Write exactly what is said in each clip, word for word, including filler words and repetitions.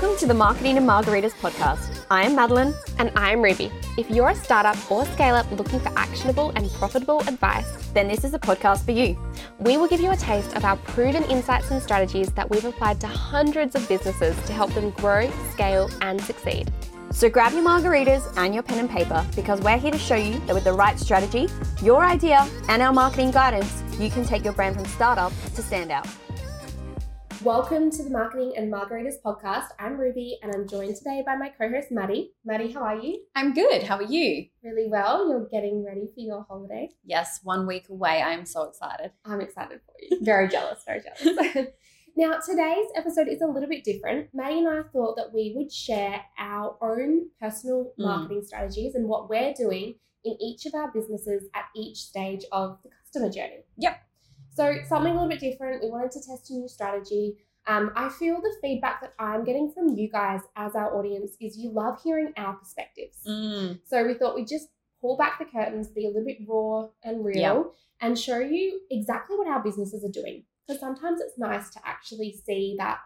Welcome to the Marketing and Margaritas podcast. I am Madeline. And I am Ruby. If you're a startup or scale-up looking for actionable and profitable advice, then this is a podcast for you. We will give you a taste of our proven insights and strategies that we've applied to hundreds of businesses to help them grow, scale, and succeed. So grab your margaritas and your pen and paper, because we're here to show you that with the right strategy, your idea, and our marketing guidance, you can take your brand from startup to standout. Welcome to the Marketing and Margaritas podcast. I'm Ruby and I'm joined today by my co-host Maddie. Maddie, how are you? I'm good. How are you? Really well. You're getting ready for your holiday. Yes, one week away. I am so excited. I'm excited for you. Very jealous, very jealous. Now, today's episode is a little bit different. Maddie and I thought that we would share our own personal mm. marketing strategies and what we're doing in each of our businesses at each stage of the customer journey. Yep. So something a little bit different. We wanted to test a new strategy. Um, I feel the feedback that I'm getting from you guys as our audience is you love hearing our perspectives. Mm. So we thought we'd just pull back the curtains, be a little bit raw and real, yeah. and show you exactly what our businesses are doing. Because sometimes it's nice to actually see that,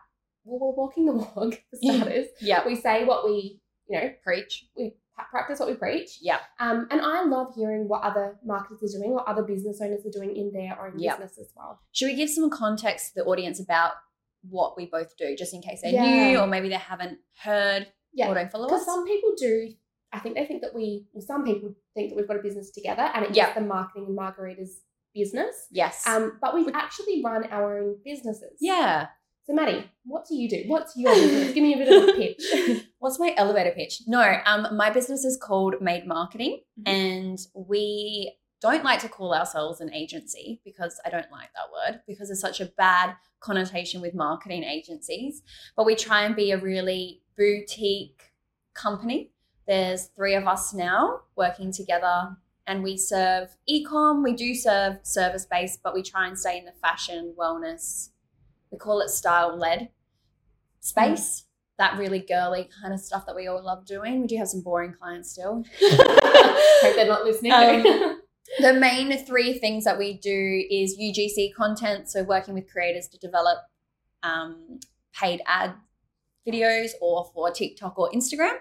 well, we're walking the walk for starters. Yeah. We say what we, you know, preach. We practice what we preach. Yeah. Um, and I love hearing what other marketers are doing, what other business owners are doing in their own yep. business as well. Should we give some context to the audience about what we both do, just in case they're yeah. new or maybe they haven't heard yeah. or don't follow us? Because some people do. I think they think that we, well, some people think that we've got a business together and it's yep. just the Marketing and Margaritas business. Yes. Um, but we've we- actually run our own businesses. Yeah. So Maddie, what do you do? What's your business? Give me a bit of a pitch. What's my elevator pitch? No, um, my business is called Made Marketing, mm-hmm. and we don't like to call ourselves an agency because I don't like that word because it's such a bad connotation with marketing agencies. But we try and be a really boutique company. There's three of us now working together, and we serve e-com. We do serve service-based, but we try and stay in the fashion, wellness. We call it style-led space, mm. that really girly kind of stuff that we all love doing. We do have some boring clients still. Hope they're not listening. Um, the main three things that we do is U G C content, so working with creators to develop um, paid ad videos or for TikTok or Instagram.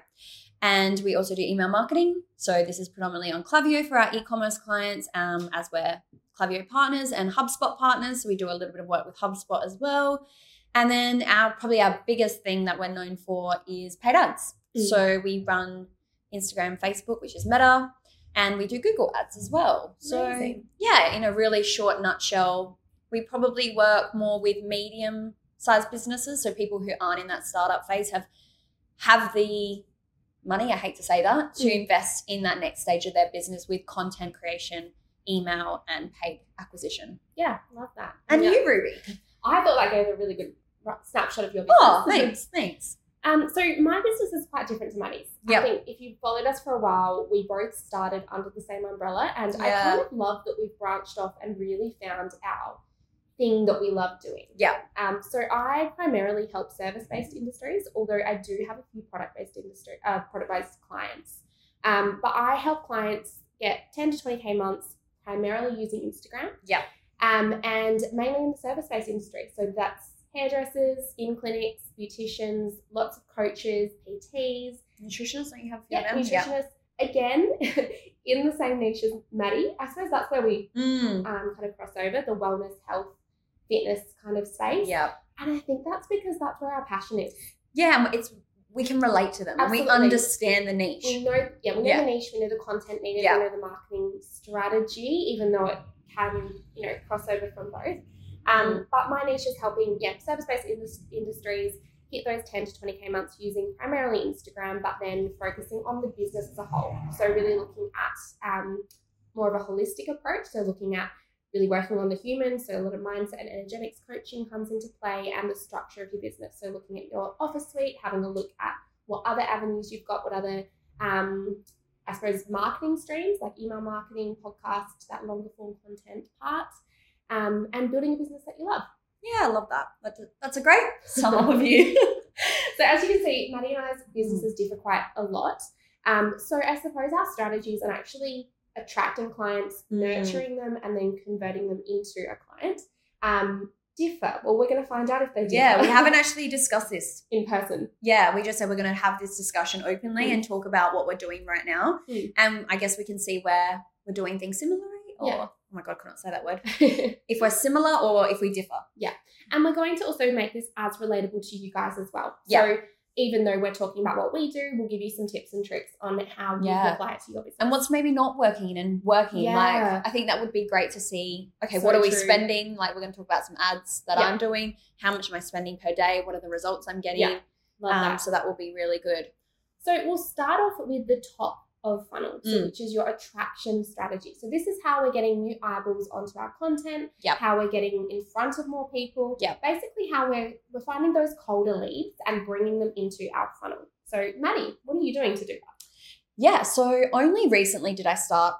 And we also do email marketing. So this is predominantly on Klaviyo for our e-commerce clients um, as we're Klaviyo partners and HubSpot partners. So we do a little bit of work with HubSpot as well. And then our probably our biggest thing that we're known for is paid ads. Mm. So we run Instagram, Facebook, which is Meta, and we do Google ads as well. So amazing. Yeah, in a really short nutshell, we probably work more with medium-sized businesses. So people who aren't in that startup phase have have the money, I hate to say that, to mm. invest in that next stage of their business with content creation, email, and paid acquisition. Yeah, love that. And yeah. you, Ruby? I thought that gave a really good snapshot of your business. Oh, thanks, thanks. Um, so my business is quite different to Maddie's. Yep. I think if you've followed us for a while, we both started under the same umbrella, and yeah. I kind of love that we've branched off and really found our thing that we love doing. Yeah. Um. So I primarily help service-based industries, although I do have a few product-based industry, uh, product-based clients. Um. But I help clients get ten to twenty K months, primarily using Instagram. Yeah. Um, and mainly in the service-based industry. So that's hairdressers, skin clinics, beauticians, lots of coaches, P Ts. Nutritionists that you have for yeah, them. Nutritionists. Yeah. Again, in the same niche as Maddie. I suppose that's where we mm. um, kind of cross over, the wellness, health, fitness kind of space. Yeah. And I think that's because that's where our passion is. Yeah, it's we can relate to them. Absolutely. And we understand the niche. We know, yeah, we know yeah. the niche, we know the content needed, yeah. we know the marketing strategy, even though it can, you know, cross over from both. Um, mm. But my niche is helping, yeah, service-based indus- industries hit those ten to twenty K months using primarily Instagram, but then focusing on the business as a whole. So really looking at um, more of a holistic approach. So looking at really working on the human. So a lot of mindset and energetics coaching comes into play, and the structure of your business. So looking at your office suite, having a look at what other avenues you've got, what other, um, I suppose, marketing streams like email marketing, podcast, that longer form content part, um, and building a business that you love. Yeah, I love that. That's a, that's a great sum of you. So as you can see, Maddie and I's businesses differ quite a lot. Um, so I suppose our strategies are actually attracting clients, nurturing mm. them, and then converting them into a client. Um, differ? Well, we're going to find out if they differ. Yeah, we haven't actually discussed this. In person. Yeah, we just said we're going to have this discussion openly mm. and talk about what we're doing right now. Mm. And I guess we can see where we're doing things similarly or, yeah. oh my God, I couldn't say that word. If we're similar or if we differ. Yeah. And we're going to also make this as relatable to you guys as well. Yeah. So even though we're talking about what we do, we'll give you some tips and tricks on how you yeah. can apply it to your business. And what's maybe not working and working. Yeah. Like, I think that would be great to see, okay, so what are we true. spending? Like, we're going to talk about some ads that yeah. I'm doing. How much am I spending per day? What are the results I'm getting? Yeah. Love um, that. So that will be really good. So we'll start off with the top of funnel, so mm. which is your attraction strategy. So this is how we're getting new eyeballs onto our content, yep. how we're getting in front of more people, yep. basically how we're, we're finding those colder leads and bringing them into our funnel. So Maddie, what are you doing to do that? Yeah, so only recently did I start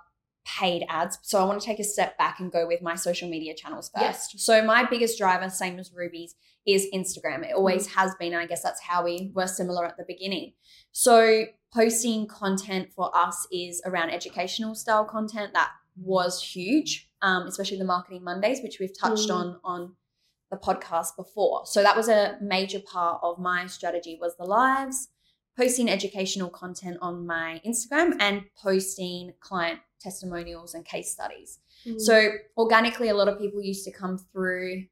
paid ads. So I want to take a step back and go with my social media channels first. Yep. So my biggest driver, same as Ruby's, is Instagram. It always mm. has been. I guess that's how we were similar at the beginning. So posting content for us is around educational style content. That was huge, um, especially the Marketing Mondays, which we've touched mm. on on the podcast before. So that was a major part of my strategy, was the lives, posting educational content on my Instagram and posting client testimonials and case studies. Mm. So organically, a lot of people used to come through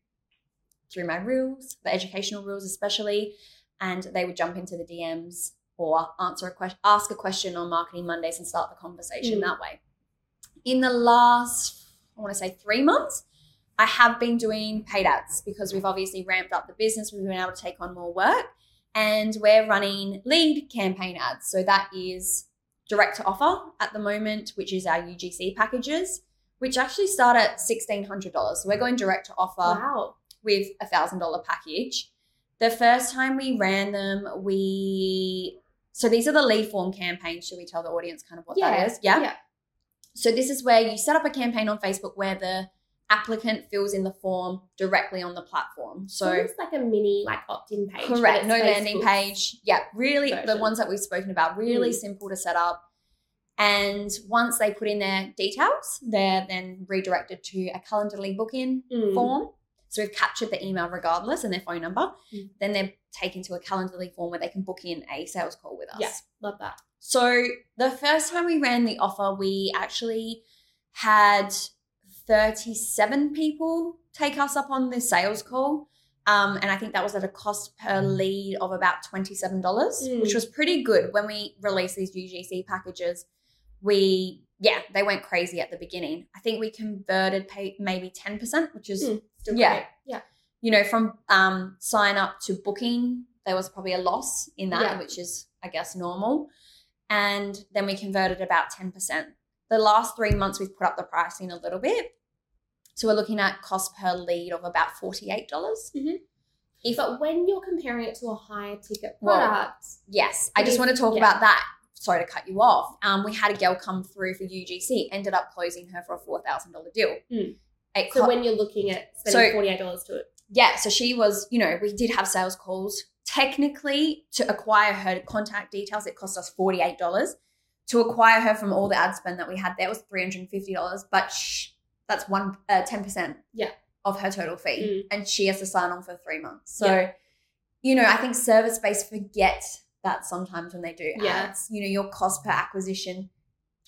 through my reels, the educational reels especially, and they would jump into the D Ms or answer a question, ask a question on Marketing Mondays and start the conversation mm. that way. In the last, I want to say three months, I have been doing paid ads because we've obviously ramped up the business. We've been able to take on more work and we're running lead campaign ads. So that is direct to offer at the moment, which is our U G C packages, which actually start at sixteen hundred dollars. So we're going direct to offer wow. with a one thousand dollars package. The first time we ran them, we... So these are the lead form campaigns. Should we tell the audience kind of what yeah. that is? Yeah. yeah. So this is where you set up a campaign on Facebook where the applicant fills in the form directly on the platform. So, so it's like a mini like opt-in page. Correct. No Facebook's landing page. Yeah. Really version. The ones that we've spoken about, really mm. simple to set up. And once they put in their details, they're then redirected to a Calendly book-in mm. form. So we've captured the email regardless and their phone number. Mm. Then they're taken to a Calendly form where they can book in a sales call with us. Yeah, love that. So the first time we ran the offer, we actually had thirty-seven people take us up on the sales call. Um, and I think that was at a cost per lead of about twenty-seven dollars, mm. which was pretty good. When we released these U G C packages, we, yeah, they went crazy at the beginning. I think we converted pay, maybe ten percent, which is mm. still yeah. great. Yeah. You know, from um, sign up to booking, there was probably a loss in that, yeah. which is, I guess, normal. And then we converted about ten percent. The last three months, we've put up the pricing a little bit. So we're looking at cost per lead of about forty-eight dollars. Mm-hmm. If, but when you're comparing it to a higher ticket product. Well, yes. I just want to talk yeah. about that. Sorry to cut you off. Um, we had a girl come through for U G C, ended up closing her for a four thousand dollars deal. Mm. It so co- when you're looking at spending so, forty-eight dollars to it. Yeah, so she was, you know, we did have sales calls. Technically, to acquire her contact details, it cost us forty-eight dollars. To acquire her from all the ad spend that we had, there was three hundred fifty dollars, but shh, that's one uh, ten percent yeah. of her total fee. Mm. And she has to sign on for three months. So, yeah. you know, I think service-based forget that sometimes when they do ads. Yeah. You know, your cost per acquisition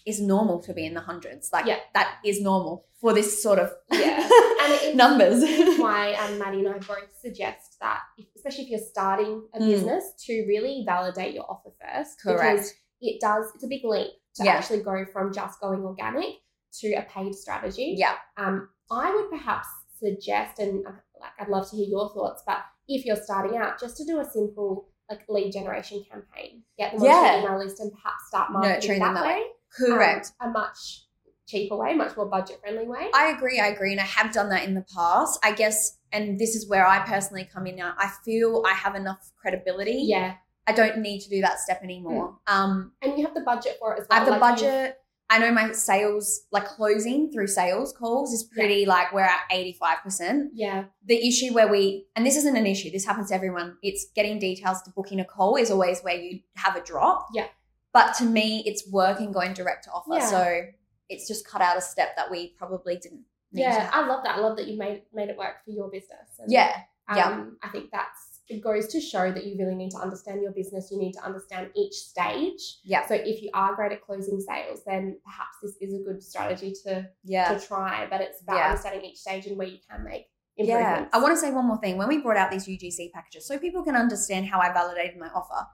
is normal to be in the hundreds. Like yeah. that is normal for this sort of yeah. and numbers. Why um, Maddie and I both suggest that, if, especially if you're starting a mm. business, to really validate your offer first. Correct. Because it does, it's a big leap to yeah. actually go from just going organic to a paid strategy. Yeah. Um, I would perhaps suggest, and uh, like I'd love to hear your thoughts, but if you're starting out, just to do a simple like lead generation campaign, get them yeah. on your email list and perhaps start marketing that, that way. way. Correct. Um, a much cheaper way, much more budget-friendly way. I agree, I agree. And I have done that in the past, I guess. And this is where I personally come in now. I feel I have enough credibility. Yeah. I don't need to do that step anymore. Mm. Um, and you have the budget for it as well. I have the like budget. You- I know my sales, like closing through sales calls is pretty yeah. like we're at eighty-five percent. Yeah. The issue where we, and this isn't an issue, this happens to everyone, it's getting details to booking a call is always where you have a drop. Yeah. But to me, it's working going direct to offer. Yeah. So it's just cut out a step that we probably didn't Yeah, I love that. I love that you made made it work for your business. And, yeah. Um, yeah. I think that's, it goes to show that you really need to understand your business. You need to understand each stage. Yeah. So if you are great at closing sales, then perhaps this is a good strategy to, yeah. to try, but it's about yeah. understanding each stage and where you can make improvements. Yeah. I want to say one more thing. When we brought out these U G C packages, so people can understand how I validated my offer,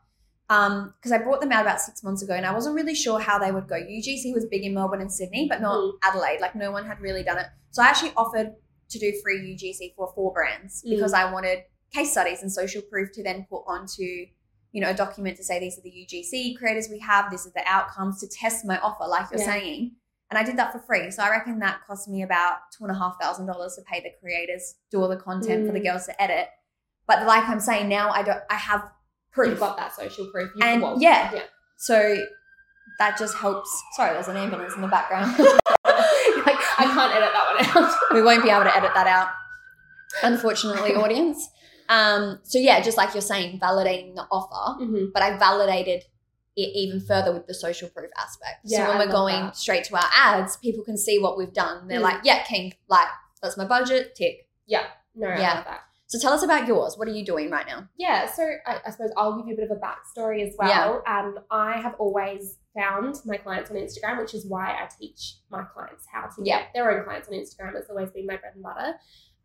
um, because I brought them out about six months ago and I wasn't really sure how they would go. U G C was big in Melbourne and Sydney, but not mm. Adelaide. Like no one had really done it. So I actually offered to do free U G C for four brands mm. because I wanted case studies and social proof to then put onto, you know, a document to say these are the U G C creators we have, this is the outcomes, to test my offer, like you're yeah. saying. And I did that for free. So I reckon that cost me about two and a half thousand dollars to pay the creators, do all the content mm. for the girls to edit. But like I'm saying, now I don't, I have proof. You've got that social proof. You've and evolved. yeah, yeah. So that just helps. Sorry, there's an ambulance in the background. Like, I can't edit that one out. We won't be able to edit that out, unfortunately, audience. Um, so yeah, just like you're saying, validating the offer, mm-hmm. but I validated it even further with the social proof aspect. Yeah, so when I we're going that. straight to our ads, people can see what we've done. They're mm. like, yeah, King, like that's my budget, tick. Yeah, no, yeah. I love that. So tell us about yours. What are you doing right now? Yeah, so I, I suppose I'll give you a bit of a backstory as well. Yeah. Um, I have always found my clients on Instagram, which is why I teach my clients how to yeah. get their own clients on Instagram. It's always been my bread and butter.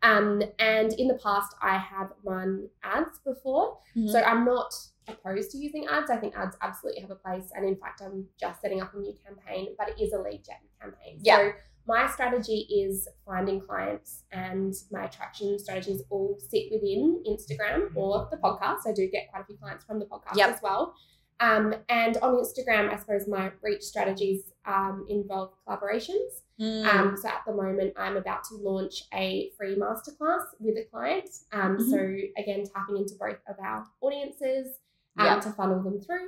Um, and in the past, I have run ads before, mm-hmm. so I'm not opposed to using ads. I think ads absolutely have a place, and in fact, I'm just setting up a new campaign, but it is a lead gen campaign. Yeah. So my strategy is finding clients, and my attraction strategies all sit within Instagram mm-hmm. or the podcast. I do get quite a few clients from the podcast yep. as well. Um, and on Instagram, I suppose my reach strategies um, involve collaborations. Mm. Um, so at the moment, I'm about to launch a free masterclass with a client. Um, mm-hmm. So again, tapping into both of our audiences um, yeah. to funnel them through.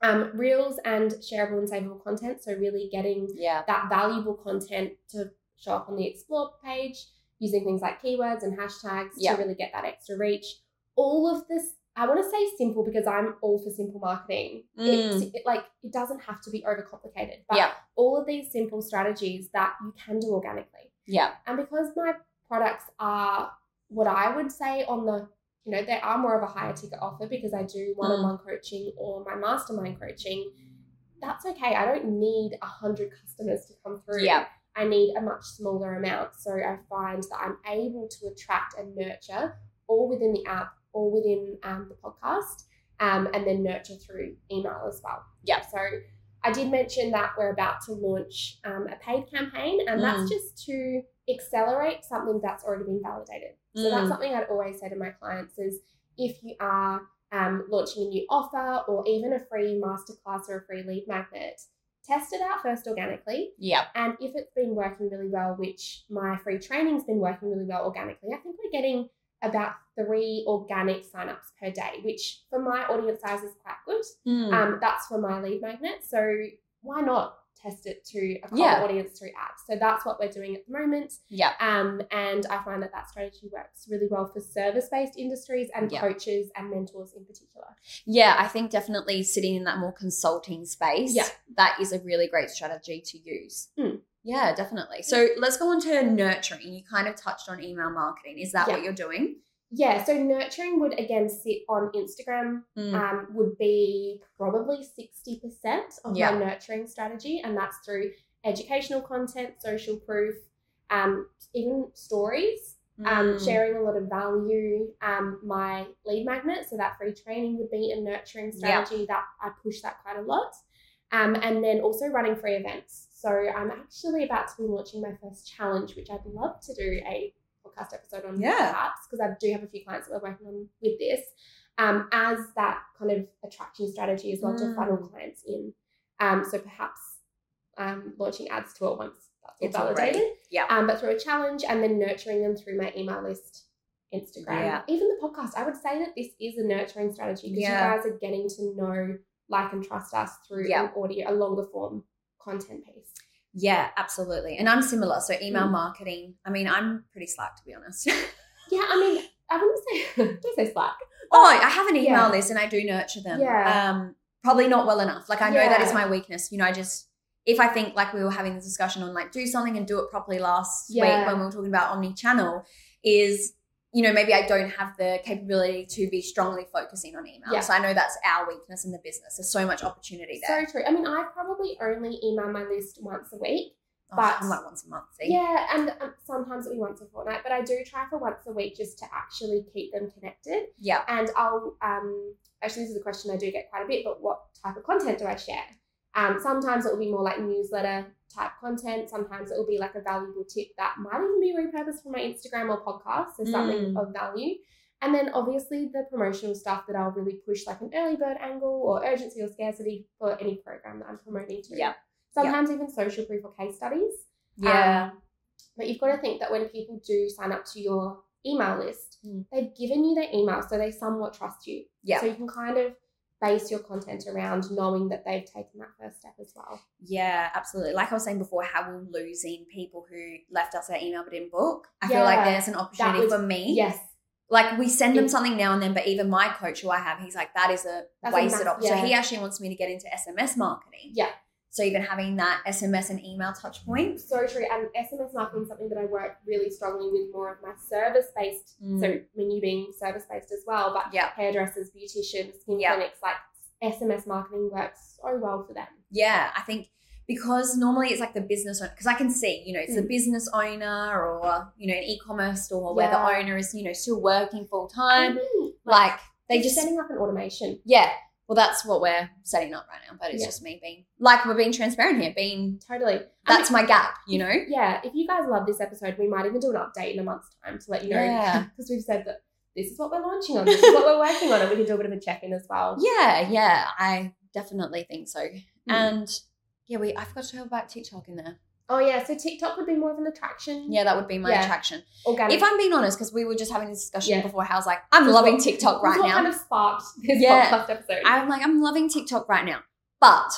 Um, reels and shareable and savable content. So really getting yeah. that valuable content to show up on the Explore page, using things like keywords and hashtags yeah. to really get that extra reach. All of this. I want to say simple because I'm all for simple marketing. Mm. It, it, like, it doesn't have to be overcomplicated. But yeah. all of these simple strategies that you can do organically. Yeah. And because my products are what I would say on the, you know, they are more of a higher ticket offer because I do one-on-one mm. coaching or my mastermind coaching, that's okay. I don't need one hundred customers to come through. Yeah. I need a much smaller amount. So I find that I'm able to attract and nurture all within the app, or within um, the podcast, um, and then nurture through email as well. Yeah. So I did mention that we're about to launch um, a paid campaign, and mm. that's just to accelerate something that's already been validated. So mm. that's something I'd always say to my clients is if you are um, launching a new offer or even a free masterclass or a free lead magnet, test it out first organically. Yeah. And if it's been working really well, which my free training's been working really well organically, I think we're getting about three organic signups per day, which for my audience size is quite good. Mm. Um, that's for my lead magnet. So why not test it to a cold yeah. audience through apps? So that's what we're doing at the moment. Yeah. Um, and I find that that strategy works really well for service-based industries and yeah. coaches and mentors in particular. Yeah, I think definitely sitting in that more consulting space, yeah. that is a really great strategy to use. Mm. Yeah, definitely. So let's go on to nurturing. You kind of touched on email marketing. Is that yeah. what you're doing? Yeah. So nurturing would, again, sit on Instagram, mm. um, would be probably sixty percent of yeah. my nurturing strategy. And that's through educational content, social proof, um, even stories, mm. um, sharing a lot of value, um, my lead magnet. So that free training would be a nurturing strategy yeah. that I push that quite a lot. Um, and then also running free events. So I'm actually about to be launching my first challenge, which I'd love to do a podcast episode on yeah. apps because I do have a few clients that are working on with this um, as that kind of attraction strategy as well mm. to funnel clients in. Um, so perhaps um, launching ads to it once that's all it's validated, yeah. Um, but through a challenge and then nurturing them through my email list, Instagram, yeah. even the podcast. I would say that this is a nurturing strategy because yeah. you guys are getting to know, like and trust us through yeah. an audio, a longer form content piece. Yeah, absolutely. And I'm similar. So email mm. marketing, I mean, I'm pretty slack to be honest. yeah, I mean, I wouldn't say, don't say slack. Oh, I have an email yeah. list and I do nurture them. Yeah. Um, probably not well enough. Like I know yeah. that is my weakness. You know, I just if I think, like we were having this discussion on like do something and do it properly last yeah. week when we were talking about omni-channel, is, you know, maybe I don't have the capability to be strongly focusing on email. Yeah. So I know that's our weakness in the business. There's so much opportunity there. So true. I mean, I probably only email my list once a week. Oh, but I'm like once a month. See? Yeah, and um, sometimes it'll be once a fortnight. But I do try for once a week just to actually keep them connected. Yeah. And I'll um, – actually, this is a question I do get quite a bit, but what type of content do I share? Um, sometimes it will be more like newsletter type content. Sometimes it will be like a valuable tip that might even be repurposed from my Instagram or podcast, so something mm. of value. And then obviously the promotional stuff that I'll really push, like an early bird angle or urgency or scarcity for any program that I'm promoting to. Yeah. Sometimes yeah. even social proof or case studies. Yeah. Um, but you've got to think that when people do sign up to your email list, mm. they've given you their email, so they somewhat trust you. Yeah. So you can kind of base your content around knowing that they've taken that first step as well. Yeah, absolutely. Like I was saying before, how we're losing people who left us their email but didn't book. I yeah, feel like there's an opportunity was, for me. Yes. Like we send them something now and then, but even my coach who I have, he's like, that is a That's wasted opportunity. Yeah. So he actually wants me to get into S M S marketing. Yeah. So even having that S M S and email touch point. So true. And S M S marketing is something that I work really strongly with more of my service-based. Mm. So I mean, you being service-based as well, but yep. hairdressers, beauticians, skin yep. clinics, like S M S marketing works so well for them. Yeah, I think because normally it's like the business owner, because I can see, you know, it's mm. the business owner or, you know, an e-commerce store yeah. where the owner is, you know, still working full-time. Mm-hmm. Like, like they just setting up an automation. Yeah. Well, that's what we're setting up right now, but it's yeah. just me being like we're being transparent here, being totally. That's I mean, my gap, you know. Yeah. If you guys love this episode, we might even do an update in a month's time to let you know yeah. because we've said that this is what we're launching on, this is what we're working on, and we can do a bit of a check-in as well. Yeah, yeah, I definitely think so. Mm. And yeah, we I forgot to talk about TikTok in there. Oh yeah, so TikTok would be more of an attraction. Yeah, that would be my yeah. attraction. Organic. If I'm being honest, because we were just having this discussion yeah. before, I was like, I'm just loving what, TikTok right now. Kind of sparked this yeah. podcast episode. I'm like, I'm loving TikTok right now, but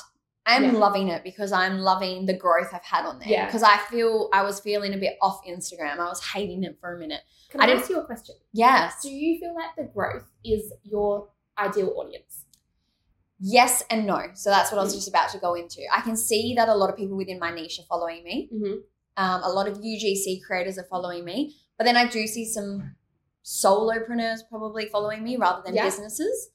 I'm yeah. loving it because I'm loving the growth I've had on there. Because yeah. I feel I was feeling a bit off Instagram. I was hating it for a minute. Can I, I ask you a question? Yes. Do you feel like the growth is your ideal audience? Yes and no. So that's what I was just about to go into. I can see that a lot of people within my niche are following me. Mm-hmm. Um, a lot of U G C creators are following me. But then I do see some solopreneurs probably following me rather than yeah. businesses.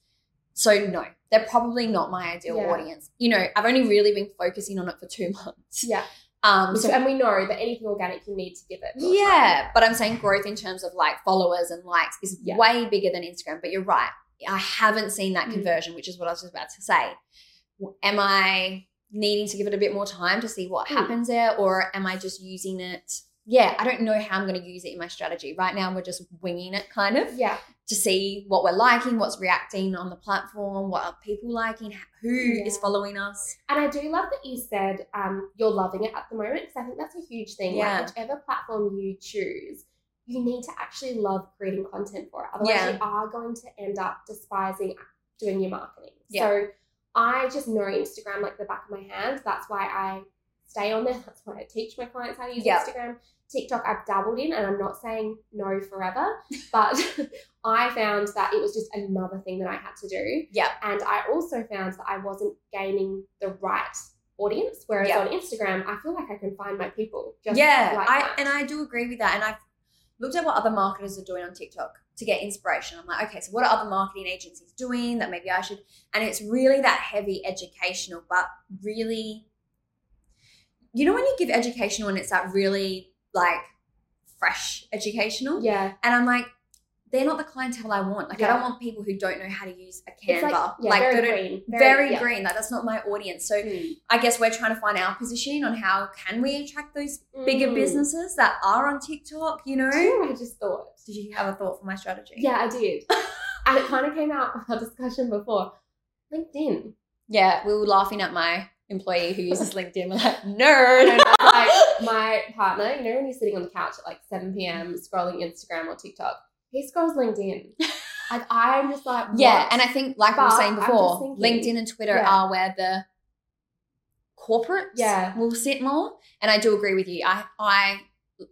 So no, they're probably not my ideal yeah. audience. You know, I've only really been focusing on it for two months. Yeah. Um, so, and we know that anything organic, you need to give it. Yeah. Time. But I'm saying growth in terms of like followers and likes is yeah. way bigger than Instagram. But you're right. I haven't seen that conversion, which is what I was just about to say. Am I needing to give it a bit more time to see what happens there, or am I just using it? Yeah, I don't know how I'm going to use it in my strategy. Right now we're just winging it kind of yeah. to see what we're liking, what's reacting on the platform, what are people liking, who yeah. is following us. And I do love that you said um, you're loving it at the moment, because I think that's a huge thing. Yeah. Like whichever platform you choose, you need to actually love creating content for it. Otherwise, yeah. you are going to end up despising doing your marketing. Yeah. So I just know Instagram like the back of my hand. That's why I stay on there. That's why I teach my clients how to use yep. Instagram. TikTok I've dabbled in, and I'm not saying no forever, but I found that it was just another thing that I had to do. Yeah. And I also found that I wasn't gaining the right audience, whereas yep. on Instagram, I feel like I can find my people. Just yeah, like I, that. And I do agree with that. And I've looked at what other marketers are doing on TikTok to get inspiration. I'm like, okay, so what are other marketing agencies doing that maybe I should? And it's really that heavy educational, but really, you know when you give educational and it's that really like fresh educational? Yeah. And I'm like, they're not the clientele I want. Like yeah. I don't want people who don't know how to use a Canva. Like, yeah, like very green. Very, very yeah. green. Like that's not my audience. So mm. I guess we're trying to find our position on how can we attract those bigger mm. businesses that are on TikTok, you know? Do you know what I just thought? Did you have a thought for my strategy? Yeah, I did. And it kind of came out of our discussion before. LinkedIn. Yeah, we were laughing at my employee who uses LinkedIn. We're like, nerd. Like my partner, you know, when you're sitting on the couch at like seven p.m. scrolling Instagram or TikTok, he scrolls LinkedIn. Like I'm just like, what? Yeah, and I think like but we were saying before, thinking, LinkedIn and Twitter yeah. are where the corporates yeah. will sit more. And I do agree with you. I, I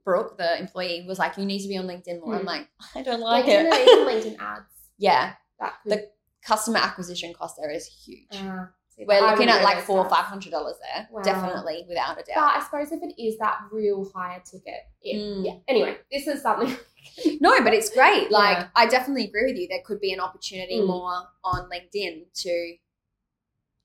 Brooke, the employee, was like, you need to be on LinkedIn more. Mm. I'm like, I don't like LinkedIn it. Even LinkedIn ads. Yeah. That could... The customer acquisition cost there is huge. Uh, We're I looking at like four or five hundred dollars there, wow. definitely, without a doubt. But I suppose if it is that real higher ticket, it, mm. yeah. Anyway, this is something. No, but it's great. Like yeah. I definitely agree with you. There could be an opportunity mm. more on LinkedIn to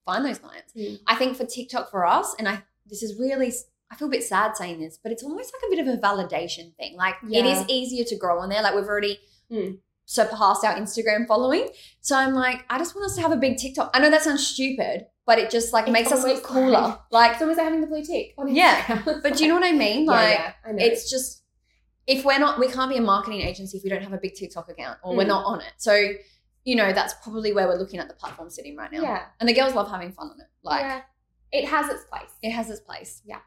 find those clients. Mm. I think for TikTok for us, and I this is really I feel a bit sad saying this, but it's almost like a bit of a validation thing. Like yeah. it is easier to grow on there. Like we've already. Mm. surpassed our Instagram following. So I'm like, I just want us to have a big TikTok. I know that sounds stupid, but it just like it's makes us look cooler. Like it's almost like having the blue tick on Instagram. Yeah. But do you know what I mean? Like yeah, yeah, I know. It's just, if we're not, we can't be a marketing agency if we don't have a big TikTok account or mm. we're not on it. So, you know, that's probably where we're looking at the platform sitting right now. Yeah. And the girls love having fun on it. Like yeah. it has its place. It has its place. Yeah.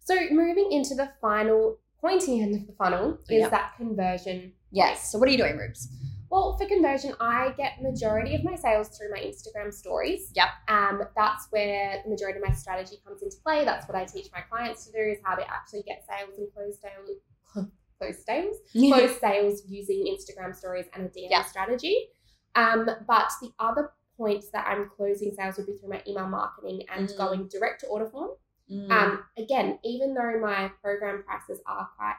So moving into the final pointy end of the funnel is yep. that conversion. Yes. So what are you doing, Rubes? Well, for conversion, I get majority of my sales through my Instagram stories. Yep. Um, that's where the majority of my strategy comes into play. That's what I teach my clients to do, is how to actually get sales and close sales, close sales, yeah. close sales using Instagram stories and a D M yep. strategy. Um, but the other points that I'm closing sales would be through my email marketing and mm. going direct to order form. Mm. Um, again, even though my program prices are quite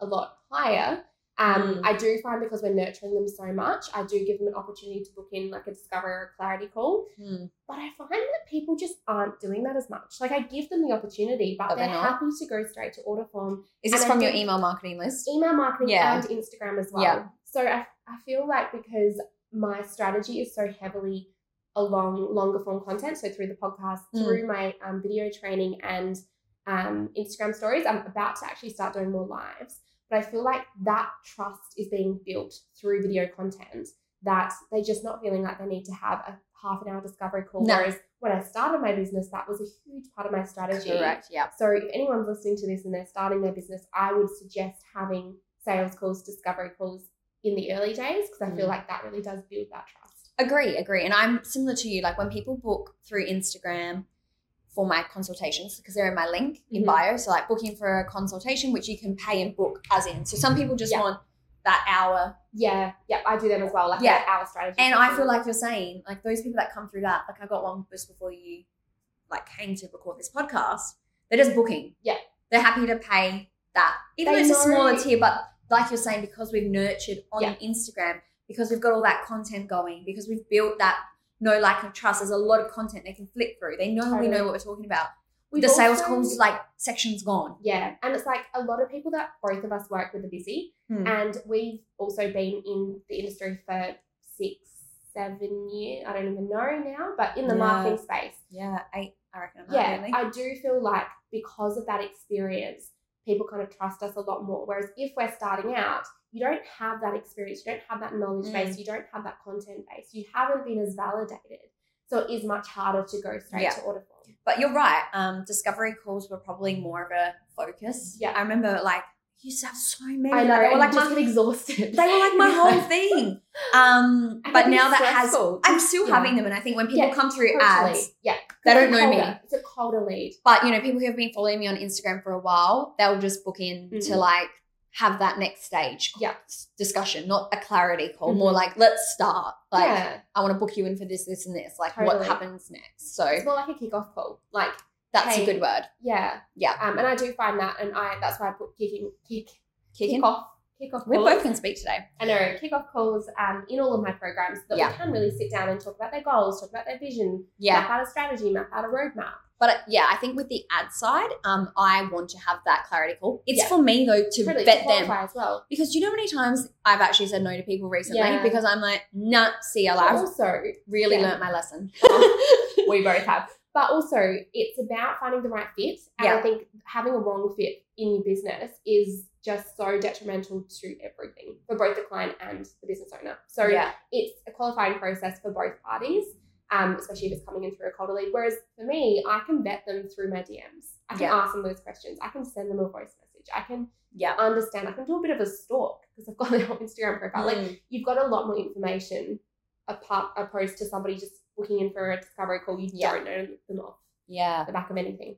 a lot higher, Um, mm. I do find because we're nurturing them so much, I do give them an opportunity to book in like a discovery or a clarity call. Mm. But I find that people just aren't doing that as much. Like I give them the opportunity, but, but they're, they're happy to go straight to order form. Is this and from your email marketing list? Email marketing yeah. and Instagram as well. Yeah. So I, I feel like because my strategy is so heavily along longer form content, so through the podcast, mm. through my um, video training and um, Instagram stories, I'm about to actually start doing more lives. But I feel like that trust is being built through video content, that they're just not feeling like they need to have a half an hour discovery call. No. Whereas when I started my business, that was a huge part of my strategy. Correct, yeah. So if anyone's listening to this and they're starting their business, I would suggest having sales calls, discovery calls in the early days, because I feel mm. like that really does build that trust. Agree, agree. And I'm similar to you. Like when people book through Instagram for my consultations, because they're in my link in mm-hmm. bio, so like booking for a consultation, which you can pay and book as in. So some people just yeah. want that hour. Yeah, yeah, I do that as well, like yeah. that hour strategy. And I feel like you're saying, like those people that come through that, like I got one just before you like came to record this podcast, they're just booking. Yeah. They're happy to pay that. Even though it's a smaller tier, but like you're saying, because we've nurtured on yeah. Instagram, because we've got all that content going, because we've built that no like and trust. There's a lot of content they can flick through. They know totally. We know what we're talking about. We've the sales also, calls like section's gone. Yeah, and it's like a lot of people that both of us work with are busy, hmm. and we've also been in the industry for six, seven years. I don't even know now, but in the yeah. marketing space, yeah, eight. I reckon. I'm yeah, really. I do feel like because of that experience, people kind of trust us a lot more. Whereas if we're starting out, you don't have that experience, you don't have that knowledge mm. base, you don't have that content base, you haven't been as validated. So it is much harder to go straight yeah. to order form. But you're right. Um, discovery calls were probably more of a focus. Yeah. I remember like, you used to have so many. I know. Like, they were like just my, exhausted. They were like my whole thing. Um, but now that stressful. has, I'm still yeah. having them. And I think when people yeah, come through totally. ads, yeah, they don't know colder. me. It's a colder lead. But you know, people who have been following me on Instagram for a while, they'll just book in mm-hmm. to like, have that next stage yeah. discussion, not a clarity call, mm-hmm. more like let's start. Like yeah. I want to book you in for this, this and this. Like totally. What happens next? So it's more like a kickoff call. Like that's hey, a good word. Yeah. Yeah. Um, and I do find that, and I that's why I put kicking, kick, kicking? Kickoff, kickoff calls. We both can speak today. I know, kickoff calls um, in all of my programs that yeah. we can really sit down and talk about their goals, talk about their vision, yeah. map out a strategy, map out a roadmap. But yeah, I think with the ad side, um, I want to have that clarity call. It's yeah. for me though to totally, vet to them as well. Because do you know how many times I've actually said no to people recently yeah. because I'm like, nah, see you later. Also, really yeah. learnt my lesson. We both have. But also, it's about finding the right fit, and yeah. I think having a wrong fit in your business is just so detrimental to everything for both the client and the business owner. So yeah. it's a qualifying process for both parties. Um, especially if it's coming in through a cold lead. Whereas for me, I can vet them through my D Ms. I can yeah. ask them those questions. I can send them a voice message. I can yeah. understand. I can do a bit of a stalk because I've got their whole Instagram profile. Mm. Like you've got a lot more information apart, opposed to somebody just looking in for a discovery call. You yeah. don't know them off yeah. the back of anything.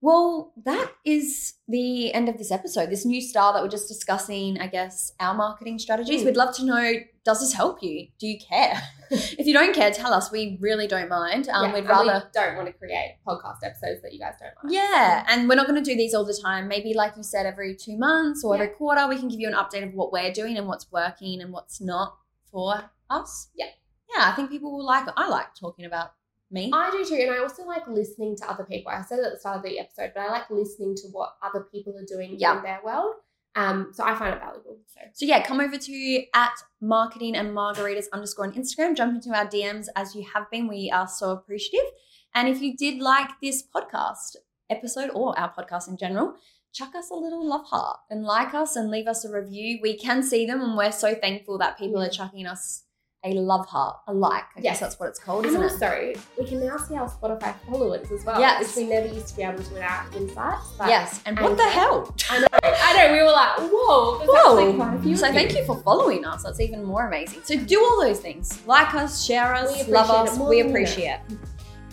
Well, that is the end of this episode. This new style that we're just discussing, I guess, our marketing strategies. Mm. We'd love to know does this help you? Do you care? If you don't care, tell us. We really don't mind. Um, yeah, we'd rather we don't want to create podcast episodes that you guys don't like. Yeah, and we're not going to do these all the time. Maybe, like you said, every two months or yeah. every quarter, we can give you an update of what we're doing and what's working and what's not for us. Yeah, yeah. I think people will like it. I like talking about me. I do too, and I also like listening to other people. I said it at the start of the episode, but I like listening to what other people are doing yep. in their world. Um, so I find it valuable. So. so yeah, come over to at marketing and margaritas underscore on Instagram. Jump into our D Ms as you have been. We are so appreciative. And if you did like this podcast episode or our podcast in general, chuck us a little love heart and like us and leave us a review. We can see them, and we're so thankful that people yeah. are chucking us a love heart, a like. I yes. guess that's what it's called, isn't and also, it? Also, we can now see our Spotify followers as well, yes. which we never used to be able to without insights. But, yes, and, and what the hell? I know, I know. We were like, whoa, there's whoa. actually quite a few. So thank you for following us. That's even more amazing. So do all those things. Like us, share us, love us. We appreciate it.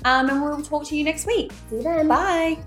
Um, and we'll talk to you next week. See you then. Bye.